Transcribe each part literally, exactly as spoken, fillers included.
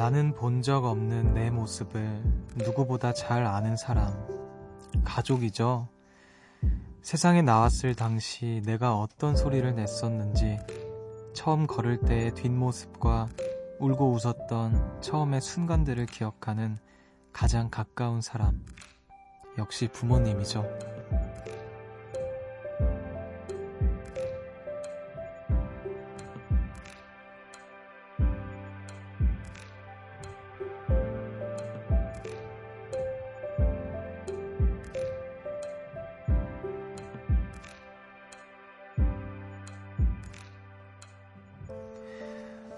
나는 본 적 없는 내 모습을 누구보다 잘 아는 사람, 가족이죠. 세상에 나왔을 당시 내가 어떤 소리를 냈었는지, 처음 걸을 때의 뒷모습과 울고 웃었던 처음의 순간들을 기억하는 가장 가까운 사람, 역시 부모님이죠.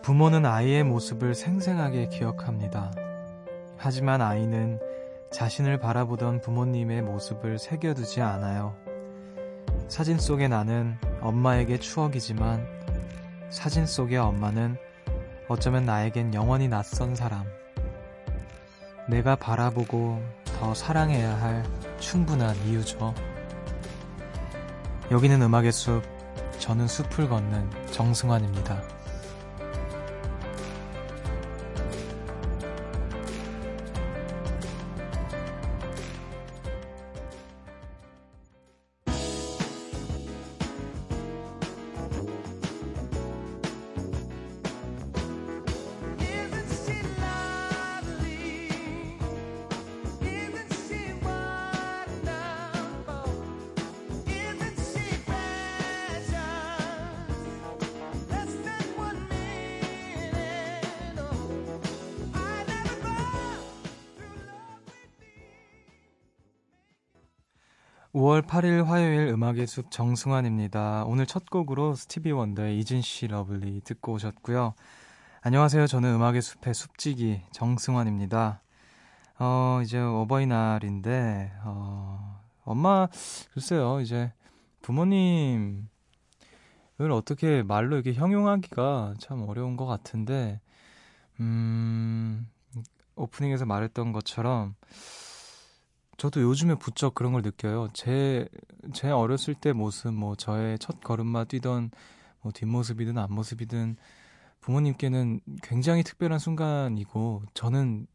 부모는 아이의 모습을 생생하게 기억합니다. 하지만 아이는 자신을 바라보던 부모님의 모습을 새겨두지 않아요. 사진 속의 나는 엄마에게 추억이지만 사진 속의 엄마는 어쩌면 나에겐 영원히 낯선 사람. 내가 바라보고 더 사랑해야 할 충분한 이유죠. 여기는 음악의 숲, 저는 숲을 걷는 정승환입니다. 오월 팔일 화요일 음악의 숲 정승환입니다. 오늘 첫 곡으로 스티비 원더의 이진씨 러블리 듣고 오셨고요. 안녕하세요. 저는 음악의 숲의 숲지기 정승환입니다. 어, 이제 어버이날인데 어, 엄마 글쎄요. 이제 부모님을 어떻게 말로 이렇게 형용하기가 참 어려운 것 같은데 음, 오프닝에서 말했던 것처럼 저도 요즘에 부쩍 그런 걸 느껴요. 제, 제 어렸을 때 모습, 뭐 저의 첫 걸음마 뛰던 뭐 뒷모습이든 앞모습이든 부모님께는 굉장히 특별한 순간이고 저는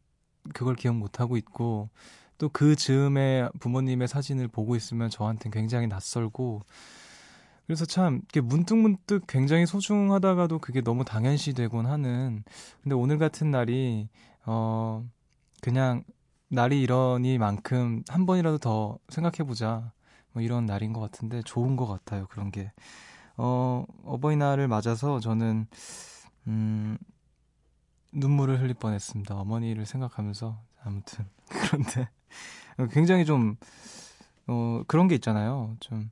그걸 기억 못하고 있고 또 그 즈음에 부모님의 사진을 보고 있으면 저한테는 굉장히 낯설고 그래서 참 이렇게 문득문득 굉장히 소중하다가도 그게 너무 당연시 되곤 하는 근데 오늘 같은 날이 어 그냥 날이 이러니 만큼 한 번이라도 더 생각해보자 뭐 이런 날인 것 같은데 좋은 것 같아요. 그런 게 어, 어버이날을 맞아서 저는 음, 눈물을 흘릴 뻔했습니다. 어머니를 생각하면서 아무튼 그런데 굉장히 좀 어, 그런 게 있잖아요. 좀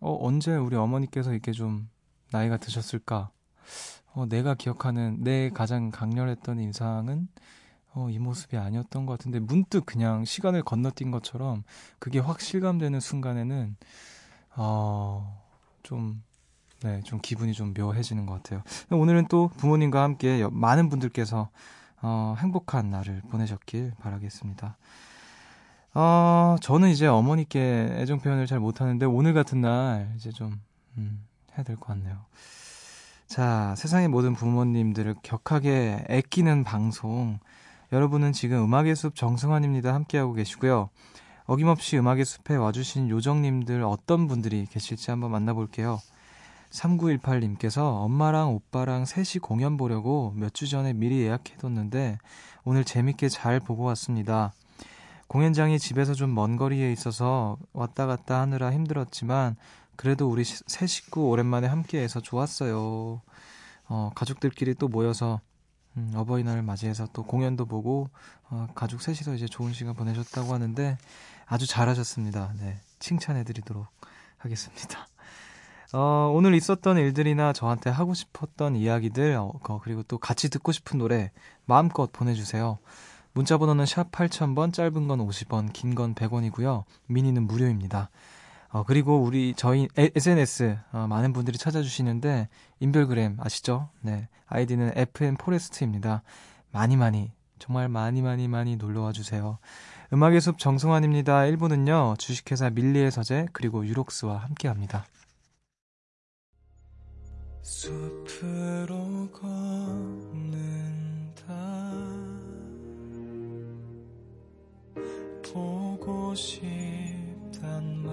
어, 언제 우리 어머니께서 이렇게 좀 나이가 드셨을까 어, 내가 기억하는 내 가장 강렬했던 인상은 어, 이 모습이 아니었던 것 같은데 문득 그냥 시간을 건너뛴 것처럼 그게 확 실감되는 순간에는 어, 좀, 네, 좀 기분이 좀 묘해지는 것 같아요. 오늘은 또 부모님과 함께 많은 분들께서 어, 행복한 날을 보내셨길 바라겠습니다. 어, 저는 이제 어머니께 애정 표현을 잘 못하는데 오늘 같은 날 이제 좀 음, 해야 될 것 같네요. 자, 세상의 모든 부모님들을 격하게 아끼는 방송 여러분은 지금 음악의 숲 정승환입니다. 함께하고 계시고요. 어김없이 음악의 숲에 와주신 요정님들 어떤 분들이 계실지 한번 만나볼게요. 삼구일팔님께서 엄마랑 오빠랑 셋이 공연 보려고 몇 주 전에 미리 예약해뒀는데 오늘 재밌게 잘 보고 왔습니다. 공연장이 집에서 좀 먼 거리에 있어서 왔다 갔다 하느라 힘들었지만 그래도 우리 세 식구 오랜만에 함께해서 좋았어요. 어, 가족들끼리 또 모여서 음, 어버이날을 맞이해서 또 공연도 보고 어, 가족 셋이서 이제 좋은 시간 보내셨다고 하는데 아주 잘하셨습니다. 네, 칭찬해드리도록 하겠습니다. 어, 오늘 있었던 일들이나 저한테 하고 싶었던 이야기들 어, 그리고 또 같이 듣고 싶은 노래 마음껏 보내주세요. 문자번호는 샵 팔천 번, 짧은 건 오십 원, 긴 건 백 원이고요. 미니는 무료입니다. 어, 그리고 우리 저희 에스엔에스 어, 많은 분들이 찾아주시는데 인별그램 아시죠? 네, 아이디는 에프엠 포레스트입니다. 많이 많이 정말 많이 많이 많이 놀러와 주세요. 음악의 숲 정승환입니다. 일 부는요 주식회사 밀리의 서재 그리고 유록스와 함께합니다. 숲으로 걷는다 보고 싶단 말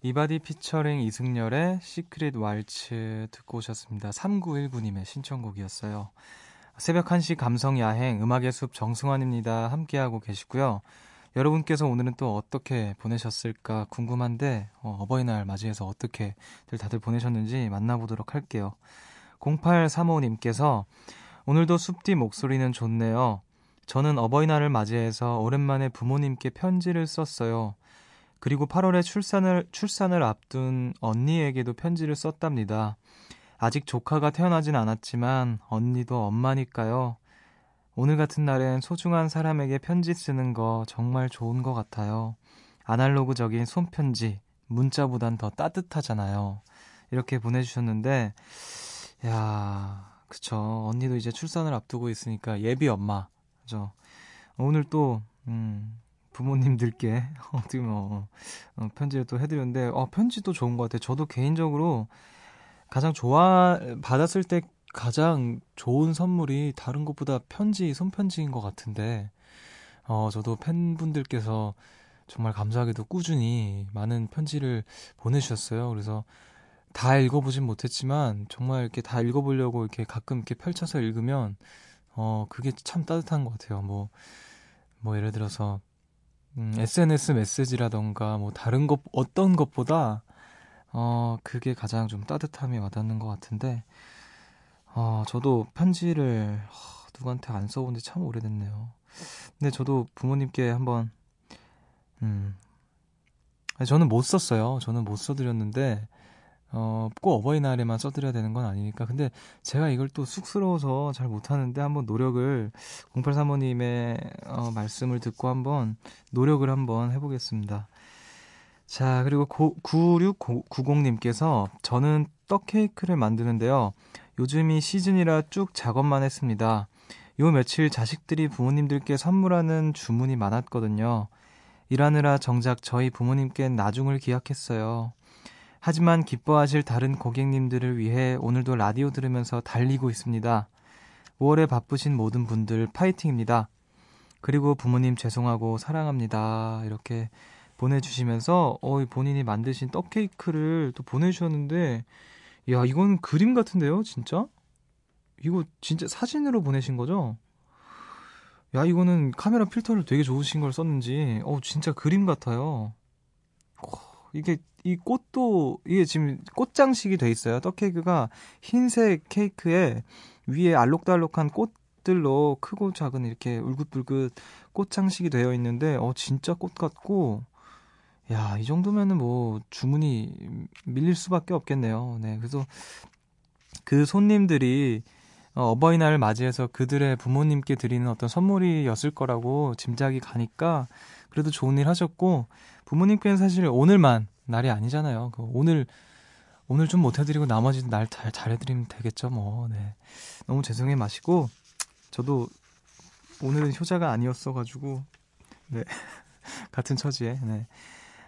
리바디 피처링 이승열의 시크릿 왈츠 듣고 오셨습니다. 삼구일구님의 신청곡이었어요. 새벽 한 시 감성 야행 음악의 숲 정승환입니다. 함께하고 계시고요. 여러분께서 오늘은 또 어떻게 보내셨을까 궁금한데 어, 어버이날 맞이해서 어떻게들 다들 보내셨는지 만나보도록 할게요. 공팔삼오님께서 오늘도 숲디 목소리는 좋네요. 저는 어버이날을 맞이해서 오랜만에 부모님께 편지를 썼어요. 그리고 팔월에 출산을, 출산을 앞둔 언니에게도 편지를 썼답니다. 아직 조카가 태어나진 않았지만 언니도 엄마니까요. 오늘 같은 날엔 소중한 사람에게 편지 쓰는 거 정말 좋은 것 같아요. 아날로그적인 손편지, 문자보단 더 따뜻하잖아요. 이렇게 보내주셨는데 야, 그쵸. 언니도 이제 출산을 앞두고 있으니까 예비 엄마. 그죠? 오늘 또... 음. 부모님들께 어떻게 뭐 편지를 또 해드렸는데 어, 편지도 좋은 것 같아요. 저도 개인적으로 가장 좋아 받았을 때 가장 좋은 선물이 다른 것보다 편지, 손편지인 것 같은데 어, 저도 팬분들께서 정말 감사하게도 꾸준히 많은 편지를 보내주셨어요. 그래서 다 읽어보진 못했지만 정말 이렇게 다 읽어보려고 이렇게 가끔 이렇게 펼쳐서 읽으면 어, 그게 참 따뜻한 것 같아요. 뭐, 뭐 예를 들어서 음, 에스엔에스 메시지라던가 뭐 다른 것 어떤 것보다 어 그게 가장 좀 따뜻함이 와닿는 것 같은데 어 저도 편지를 어, 누구한테 안 써본 지 참 오래됐네요. 근데 저도 부모님께 한번 음 아니, 저는 못 썼어요. 저는 못 써드렸는데 어, 꼭 어버이날에만 써드려야 되는 건 아니니까. 근데 제가 이걸 또 쑥스러워서 잘 못하는데 한번 노력을 공팔삼오님의 어, 말씀을 듣고 한번 노력을 한번 해보겠습니다. 자, 그리고 고, 구육구공님께서 저는 떡케이크를 만드는데요, 요즘이 시즌이라 쭉 작업만 했습니다. 요 며칠 자식들이 부모님들께 선물하는 주문이 많았거든요. 일하느라 정작 저희 부모님께 나중을 기약했어요. 하지만 기뻐하실 다른 고객님들을 위해 오늘도 라디오 들으면서 달리고 있습니다. 오월에 바쁘신 모든 분들 파이팅입니다. 그리고 부모님 죄송하고 사랑합니다. 이렇게 보내주시면서 어, 본인이 만드신 떡케이크를 또 보내주셨는데 야, 이건 그림 같은데요, 진짜? 이거 진짜 사진으로 보내신 거죠? 야, 이거는 카메라 필터를 되게 좋으신 걸 썼는지 어, 진짜 그림 같아요. 이게 이 꽃도 이게 지금 꽃장식이 돼 있어요. 떡케이크가 흰색 케이크에 위에 알록달록한 꽃들로 크고 작은 이렇게 울긋불긋 꽃장식이 되어 있는데 어 진짜 꽃 같고 야, 이 정도면은 뭐 주문이 밀릴 수밖에 없겠네요. 네, 그래서 그 손님들이 어버이날을 맞이해서 그들의 부모님께 드리는 어떤 선물이었을 거라고 짐작이 가니까 그래도 좋은 일 하셨고 부모님께는 사실 오늘만 날이 아니잖아요. 오늘 오늘 좀 못해드리고 나머지 날 잘 잘해드리면 되겠죠, 뭐. 네. 너무 죄송해 마시고 저도 오늘은 효자가 아니었어가지고 네 같은 처지에 네.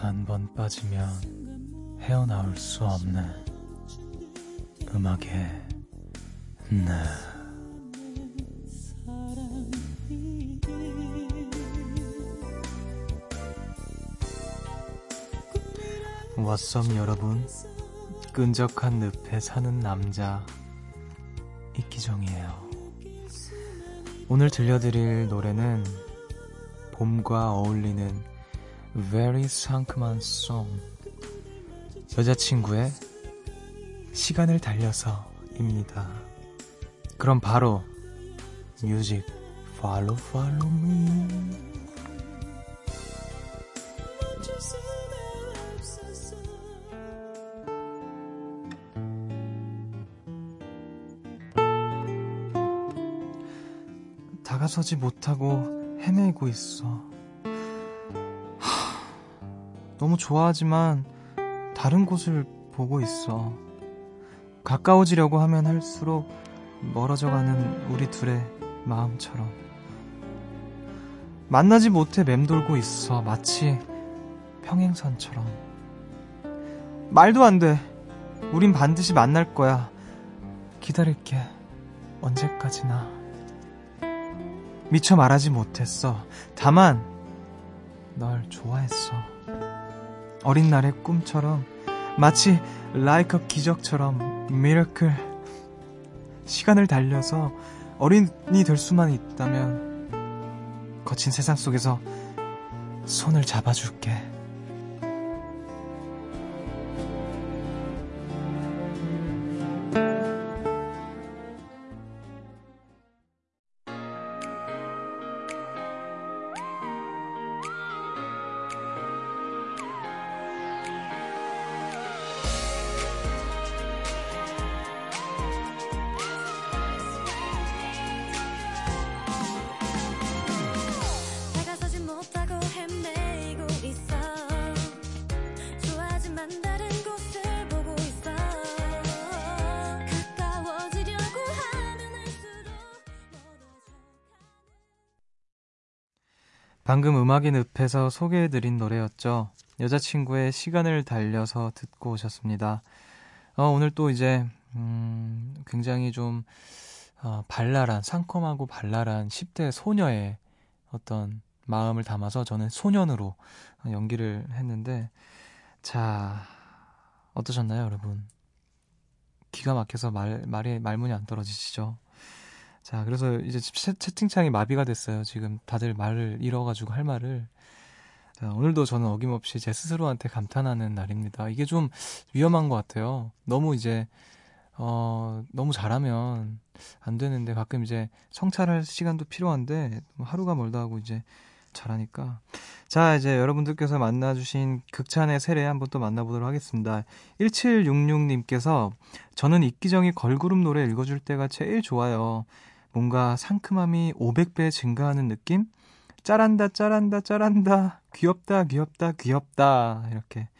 한 번 빠지면 헤어나올 수 없는 음악의 나. 왓썸 여러분, 끈적한 늪에 사는 남자 이기정이에요. 오늘 들려드릴 노래는 봄과 어울리는 very 상큼한 song, 여자친구의 시간을 달려서 입니다. 그럼 바로 뮤직 follow follow me. 다가서지 못하고 헤매고 있어. 하, 너무 좋아하지만 다른 곳을 보고 있어. 가까워지려고 하면 할수록 멀어져가는 우리 둘의 마음처럼 만나지 못해 맴돌고 있어. 마치 평행선처럼. 말도 안 돼. 우린 반드시 만날 거야. 기다릴게. 언제까지나. 미처 말하지 못했어. 다만 널 좋아했어. 어린 날의 꿈처럼, 마치 like a 기적처럼 miracle. 시간을 달려서 어린이 될 수만 있다면 거친 세상 속에서 손을 잡아줄게. 방금 음악의 늪에서 소개해드린 노래였죠. 여자친구의 시간을 달려서 듣고 오셨습니다. 어, 오늘 또 이제 음, 굉장히 좀 어, 발랄한, 상큼하고 발랄한 십 대 소녀의 어떤 마음을 담아서 저는 소년으로 연기를 했는데, 자, 어떠셨나요 여러분? 기가 막혀서 말, 말이, 말문이 안 떨어지시죠? 자, 그래서 이제 채팅창이 마비가 됐어요. 지금 다들 말을 잃어가지고 할 말을. 자, 오늘도 저는 어김없이 제 스스로한테 감탄하는 날입니다. 이게 좀 위험한 것 같아요. 너무 이제 어, 너무 잘하면 안 되는데, 가끔 이제 성찰할 시간도 필요한데 하루가 멀다 하고 이제 잘하니까. 자, 이제 여러분들께서 만나주신 극찬의 세례 한번 또 만나보도록 하겠습니다. 일칠육육 님께서 저는 이기정이 걸그룹 노래 읽어줄 때가 제일 좋아요. 뭔가 상큼함이 오백 배 증가하는 느낌? 짜란다, 짜란다, 짜란다. 귀엽다, 귀엽다, 귀엽다. 이렇게.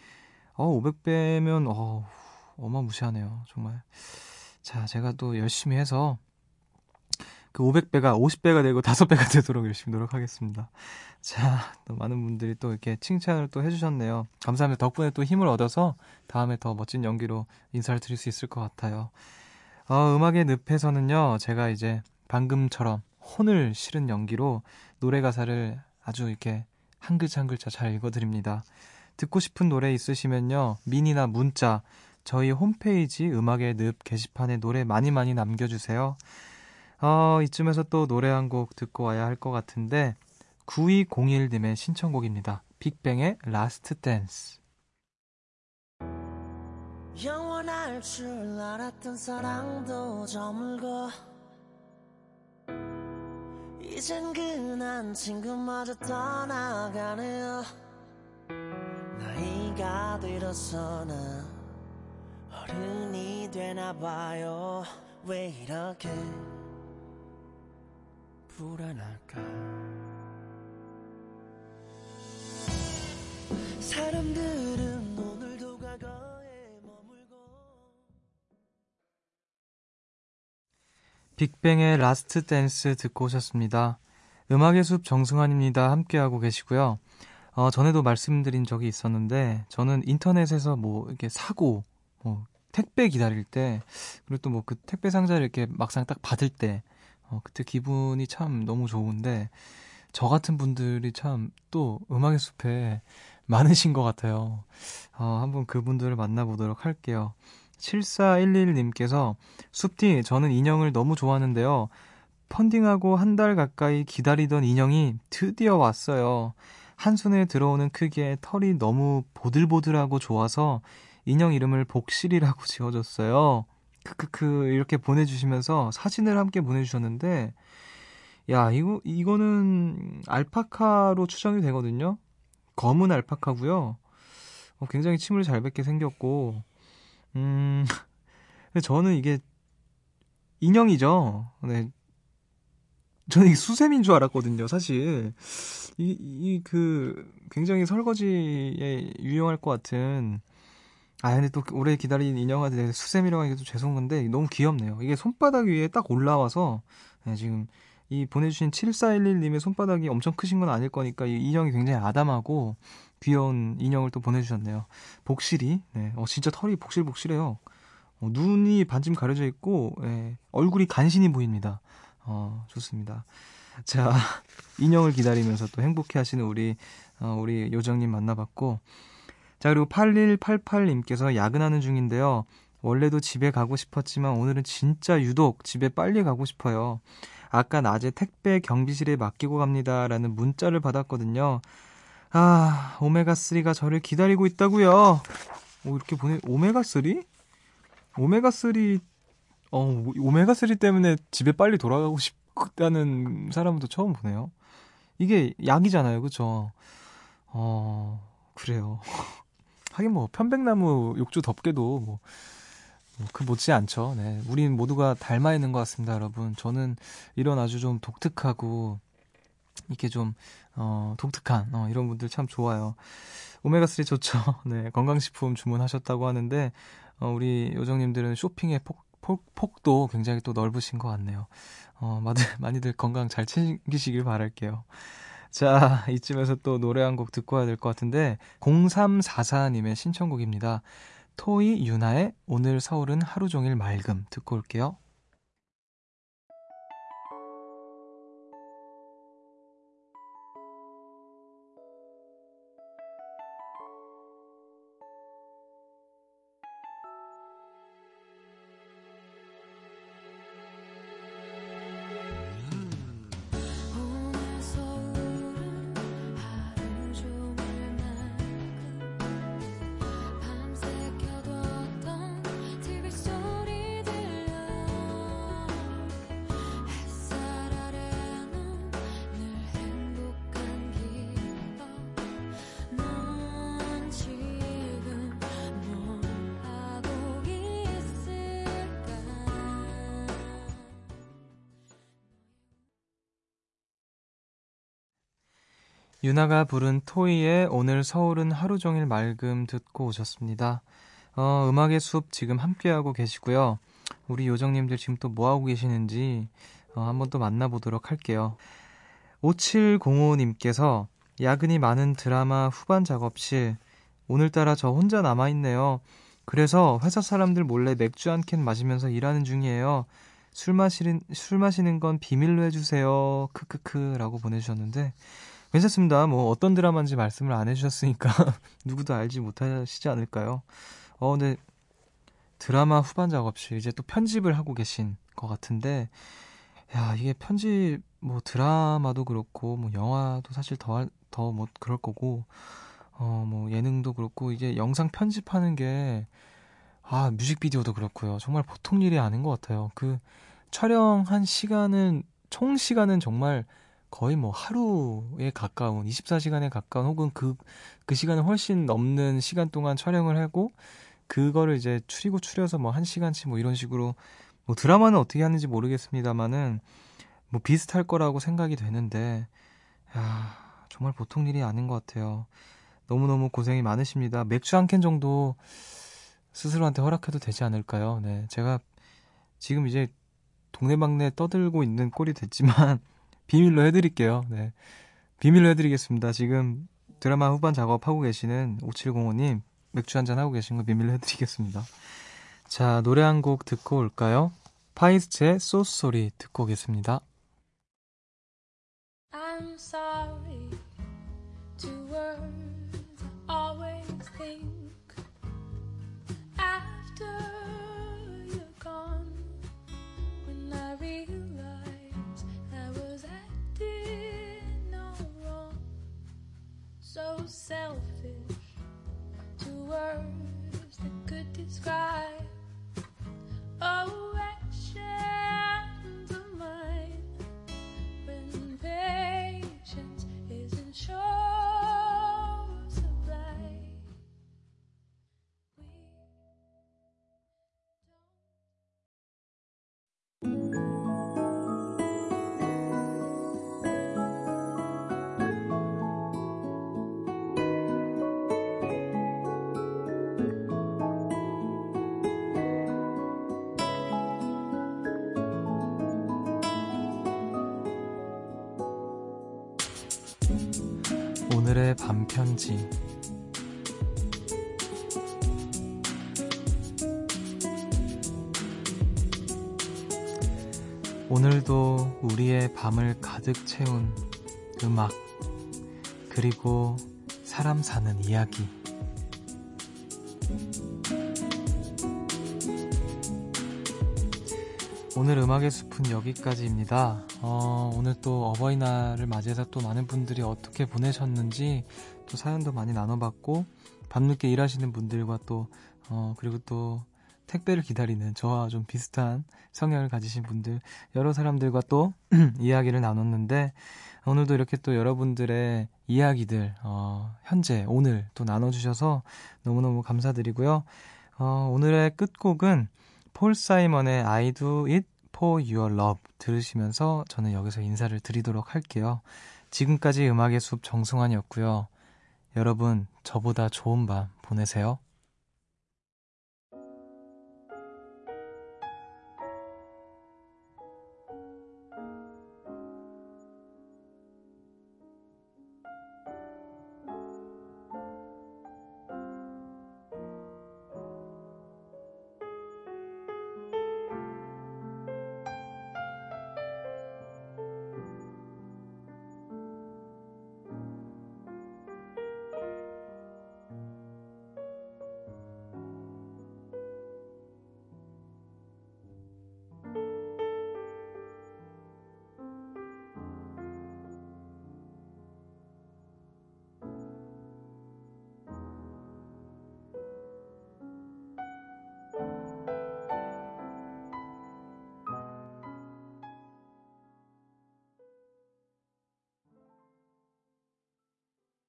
어, 오백 배면, 어, 어마무시하네요. 정말. 자, 제가 또 열심히 해서 그 오백 배가 오십 배가 되고 다섯 배가 되도록 열심히 노력하겠습니다. 자, 또 많은 분들이 또 이렇게 칭찬을 또 해주셨네요. 감사합니다. 덕분에 또 힘을 얻어서 다음에 더 멋진 연기로 인사를 드릴 수 있을 것 같아요. 어, 음악의 늪에서는요, 제가 이제 방금처럼 혼을 실은 연기로 노래 가사를 아주 이렇게 한 글자 한 글자 잘 읽어드립니다. 듣고 싶은 노래 있으시면요, 미니나 문자, 저희 홈페이지 음악의 늪 게시판에 노래 많이 많이 남겨주세요. 어, 이쯤에서 또 노래 한 곡 듣고 와야 할 것 같은데, 구이공일 님의 신청곡입니다. 빅뱅의 라스트 댄스. 영원할 줄 알았던 사랑도 저물고, 이젠 근한 친구마저 떠나가네요. 나이가 들어서는 어른이 되나봐요. 왜 이렇게 불안할까? 사람들은 오늘도 과거에 머물고. 빅뱅의 라스트 댄스 듣고 오셨습니다. 음악의 숲 정승환입니다. 함께하고 계시고요. 어, 전에도 말씀드린 적이 있었는데, 저는 인터넷에서 뭐 이렇게 사고, 뭐 택배 기다릴 때, 그리고 또 뭐 그 택배 상자를 이렇게 막상 딱 받을 때, 어, 그때 기분이 참 너무 좋은데, 저 같은 분들이 참 또 음악의 숲에 많으신 것 같아요. 어, 한번 그분들을 만나보도록 할게요. 칠사일일 님께서 숲디, 저는 인형을 너무 좋아하는데요. 펀딩하고 한 달 가까이 기다리던 인형이 드디어 왔어요. 한 손에 들어오는 크기에 털이 너무 보들보들하고 좋아서 인형 이름을 복실이라고 지어줬어요. 크크크. 이렇게 보내주시면서 사진을 함께 보내주셨는데, 야, 이거, 이거는 알파카로 추정이 되거든요. 검은 알파카고요. 어, 굉장히 침을 잘 뱉게 생겼고, 음, 근데 저는 이게 인형이죠. 네. 저는 이게 수세미인 줄 알았거든요, 사실. 이, 이, 그, 굉장히 설거지에 유용할 것 같은. 아, 근데 또 오래 기다린 인형한테 수세미라고 하기도 죄송한 건데, 너무 귀엽네요. 이게 손바닥 위에 딱 올라와서, 네, 지금 이 보내주신 칠사일일 님의 손바닥이 엄청 크신 건 아닐 거니까, 이 인형이 굉장히 아담하고 귀여운 인형을 또 보내주셨네요. 복실이, 네. 어, 진짜 털이 복실복실해요. 어, 눈이 반쯤 가려져 있고, 네. 얼굴이 간신히 보입니다. 어, 좋습니다. 자, 인형을 기다리면서 또 행복해 하시는 우리, 어, 우리 요정님 만나봤고. 자, 그리고 팔일팔팔 님께서 야근하는 중인데요. 원래도 집에 가고 싶었지만 오늘은 진짜 유독 집에 빨리 가고 싶어요. 아까 낮에 택배 경비실에 맡기고 갑니다. 라는 문자를 받았거든요. 아, 오메가삼가 저를 기다리고 있다고요. 오, 이렇게 보내, 오메가삼? 오메가삼, 어, 오메가삼 때문에 집에 빨리 돌아가고 싶다는 사람도 처음 보네요. 이게 약이잖아요, 그쵸? 어, 그래요. 하긴 뭐, 편백나무 욕조 덮개도 뭐, 그 못지 않죠. 네. 우린 모두가 닮아있는 것 같습니다, 여러분. 저는 이런 아주 좀 독특하고, 이렇게 좀, 어, 독특한, 어, 이런 분들 참 좋아요. 오메가삼 좋죠. 네. 건강식품 주문하셨다고 하는데, 어, 우리 요정님들은 쇼핑에 폭, 폭, 폭도 굉장히 또 넓으신 것 같네요. 어, 많이, 많이들 건강 잘 챙기시길 바랄게요. 자, 이쯤에서 또 노래 한 곡 듣고 와야 될 것 같은데, 공삼사사 님의 신청곡입니다. 토이 유나의 오늘 서울은 하루 종일 맑음 듣고 올게요. 유나가 부른 토이의 오늘 서울은 하루 종일 맑음 듣고 오셨습니다. 어, 음악의 숲 지금 함께하고 계시고요. 우리 요정님들 지금 또 뭐하고 계시는지 어, 한번 또 만나보도록 할게요. 오칠공오 님께서 야근이 많은 드라마 후반 작업실. 오늘따라 저 혼자 남아있네요. 그래서 회사 사람들 몰래 맥주 한 캔 마시면서 일하는 중이에요. 술 마시는, 술 마시는 건 비밀로 해주세요. 크크크 라고 보내주셨는데, 괜찮습니다. 뭐 어떤 드라마인지 말씀을 안 해주셨으니까 누구도 알지 못하시지 않을까요? 어, 근데 드라마 후반 작업실 이제 또 편집을 하고 계신 것 같은데, 야, 이게 편집 뭐 드라마도 그렇고 뭐 영화도 사실 더 더 뭐 그럴 거고, 어, 뭐 예능도 그렇고 이제 영상 편집하는 게, 아, 뮤직비디오도 그렇고요. 정말 보통 일이 아닌 것 같아요. 그 촬영한 시간은 총 시간은 정말 거의 뭐 하루에 가까운, 이십사 시간에 가까운, 혹은 그, 그 시간을 훨씬 넘는 시간 동안 촬영을 하고, 그거를 이제 추리고 추려서 뭐 한 시간치 뭐 이런 식으로 뭐 드라마는 어떻게 하는지 모르겠습니다만은 뭐 비슷할 거라고 생각이 되는데, 야, 정말 보통 일이 아닌 것 같아요. 너무너무 고생이 많으십니다. 맥주 한 캔 정도 스스로한테 허락해도 되지 않을까요? 네, 제가 지금 이제 동네방네 떠들고 있는 꼴이 됐지만 비밀로 해드릴게요. 네, 비밀로 해드리겠습니다. 지금 드라마 후반 작업하고 계시는 오칠공오님 맥주 한잔 하고 계신 거 비밀로 해드리겠습니다. 자, 노래 한 곡 듣고 올까요? 파이스체 소스 소리 듣고 오겠습니다. I'm sorry. Two words I always think after you're gone. When I realized I was acting no wrong. So selfish. Two words that could describe. Oh, actions of mine. When patience isn't sure supply. 오늘의 밤편지. 오늘도 우리의 밤을 가득 채운 음악, 그리고 사람 사는 이야기. 오늘 음악의 숲은 여기까지입니다. 어, 오늘 또 어버이날을 맞이해서 또 많은 분들이 어떻게 보내셨는지 또 사연도 많이 나눠봤고, 밤늦게 일하시는 분들과 또 어, 그리고 또 택배를 기다리는 저와 좀 비슷한 성향을 가지신 분들, 여러 사람들과 또 이야기를 나눴는데, 오늘도 이렇게 또 여러분들의 이야기들 어, 현재 오늘 또 나눠주셔서 너무너무 감사드리고요. 어, 오늘의 끝곡은 폴 사이먼의 I do it for your love 들으시면서 저는 여기서 인사를 드리도록 할게요. 지금까지 음악의 숲 정승환이었고요. 여러분, 저보다 좋은 밤 보내세요.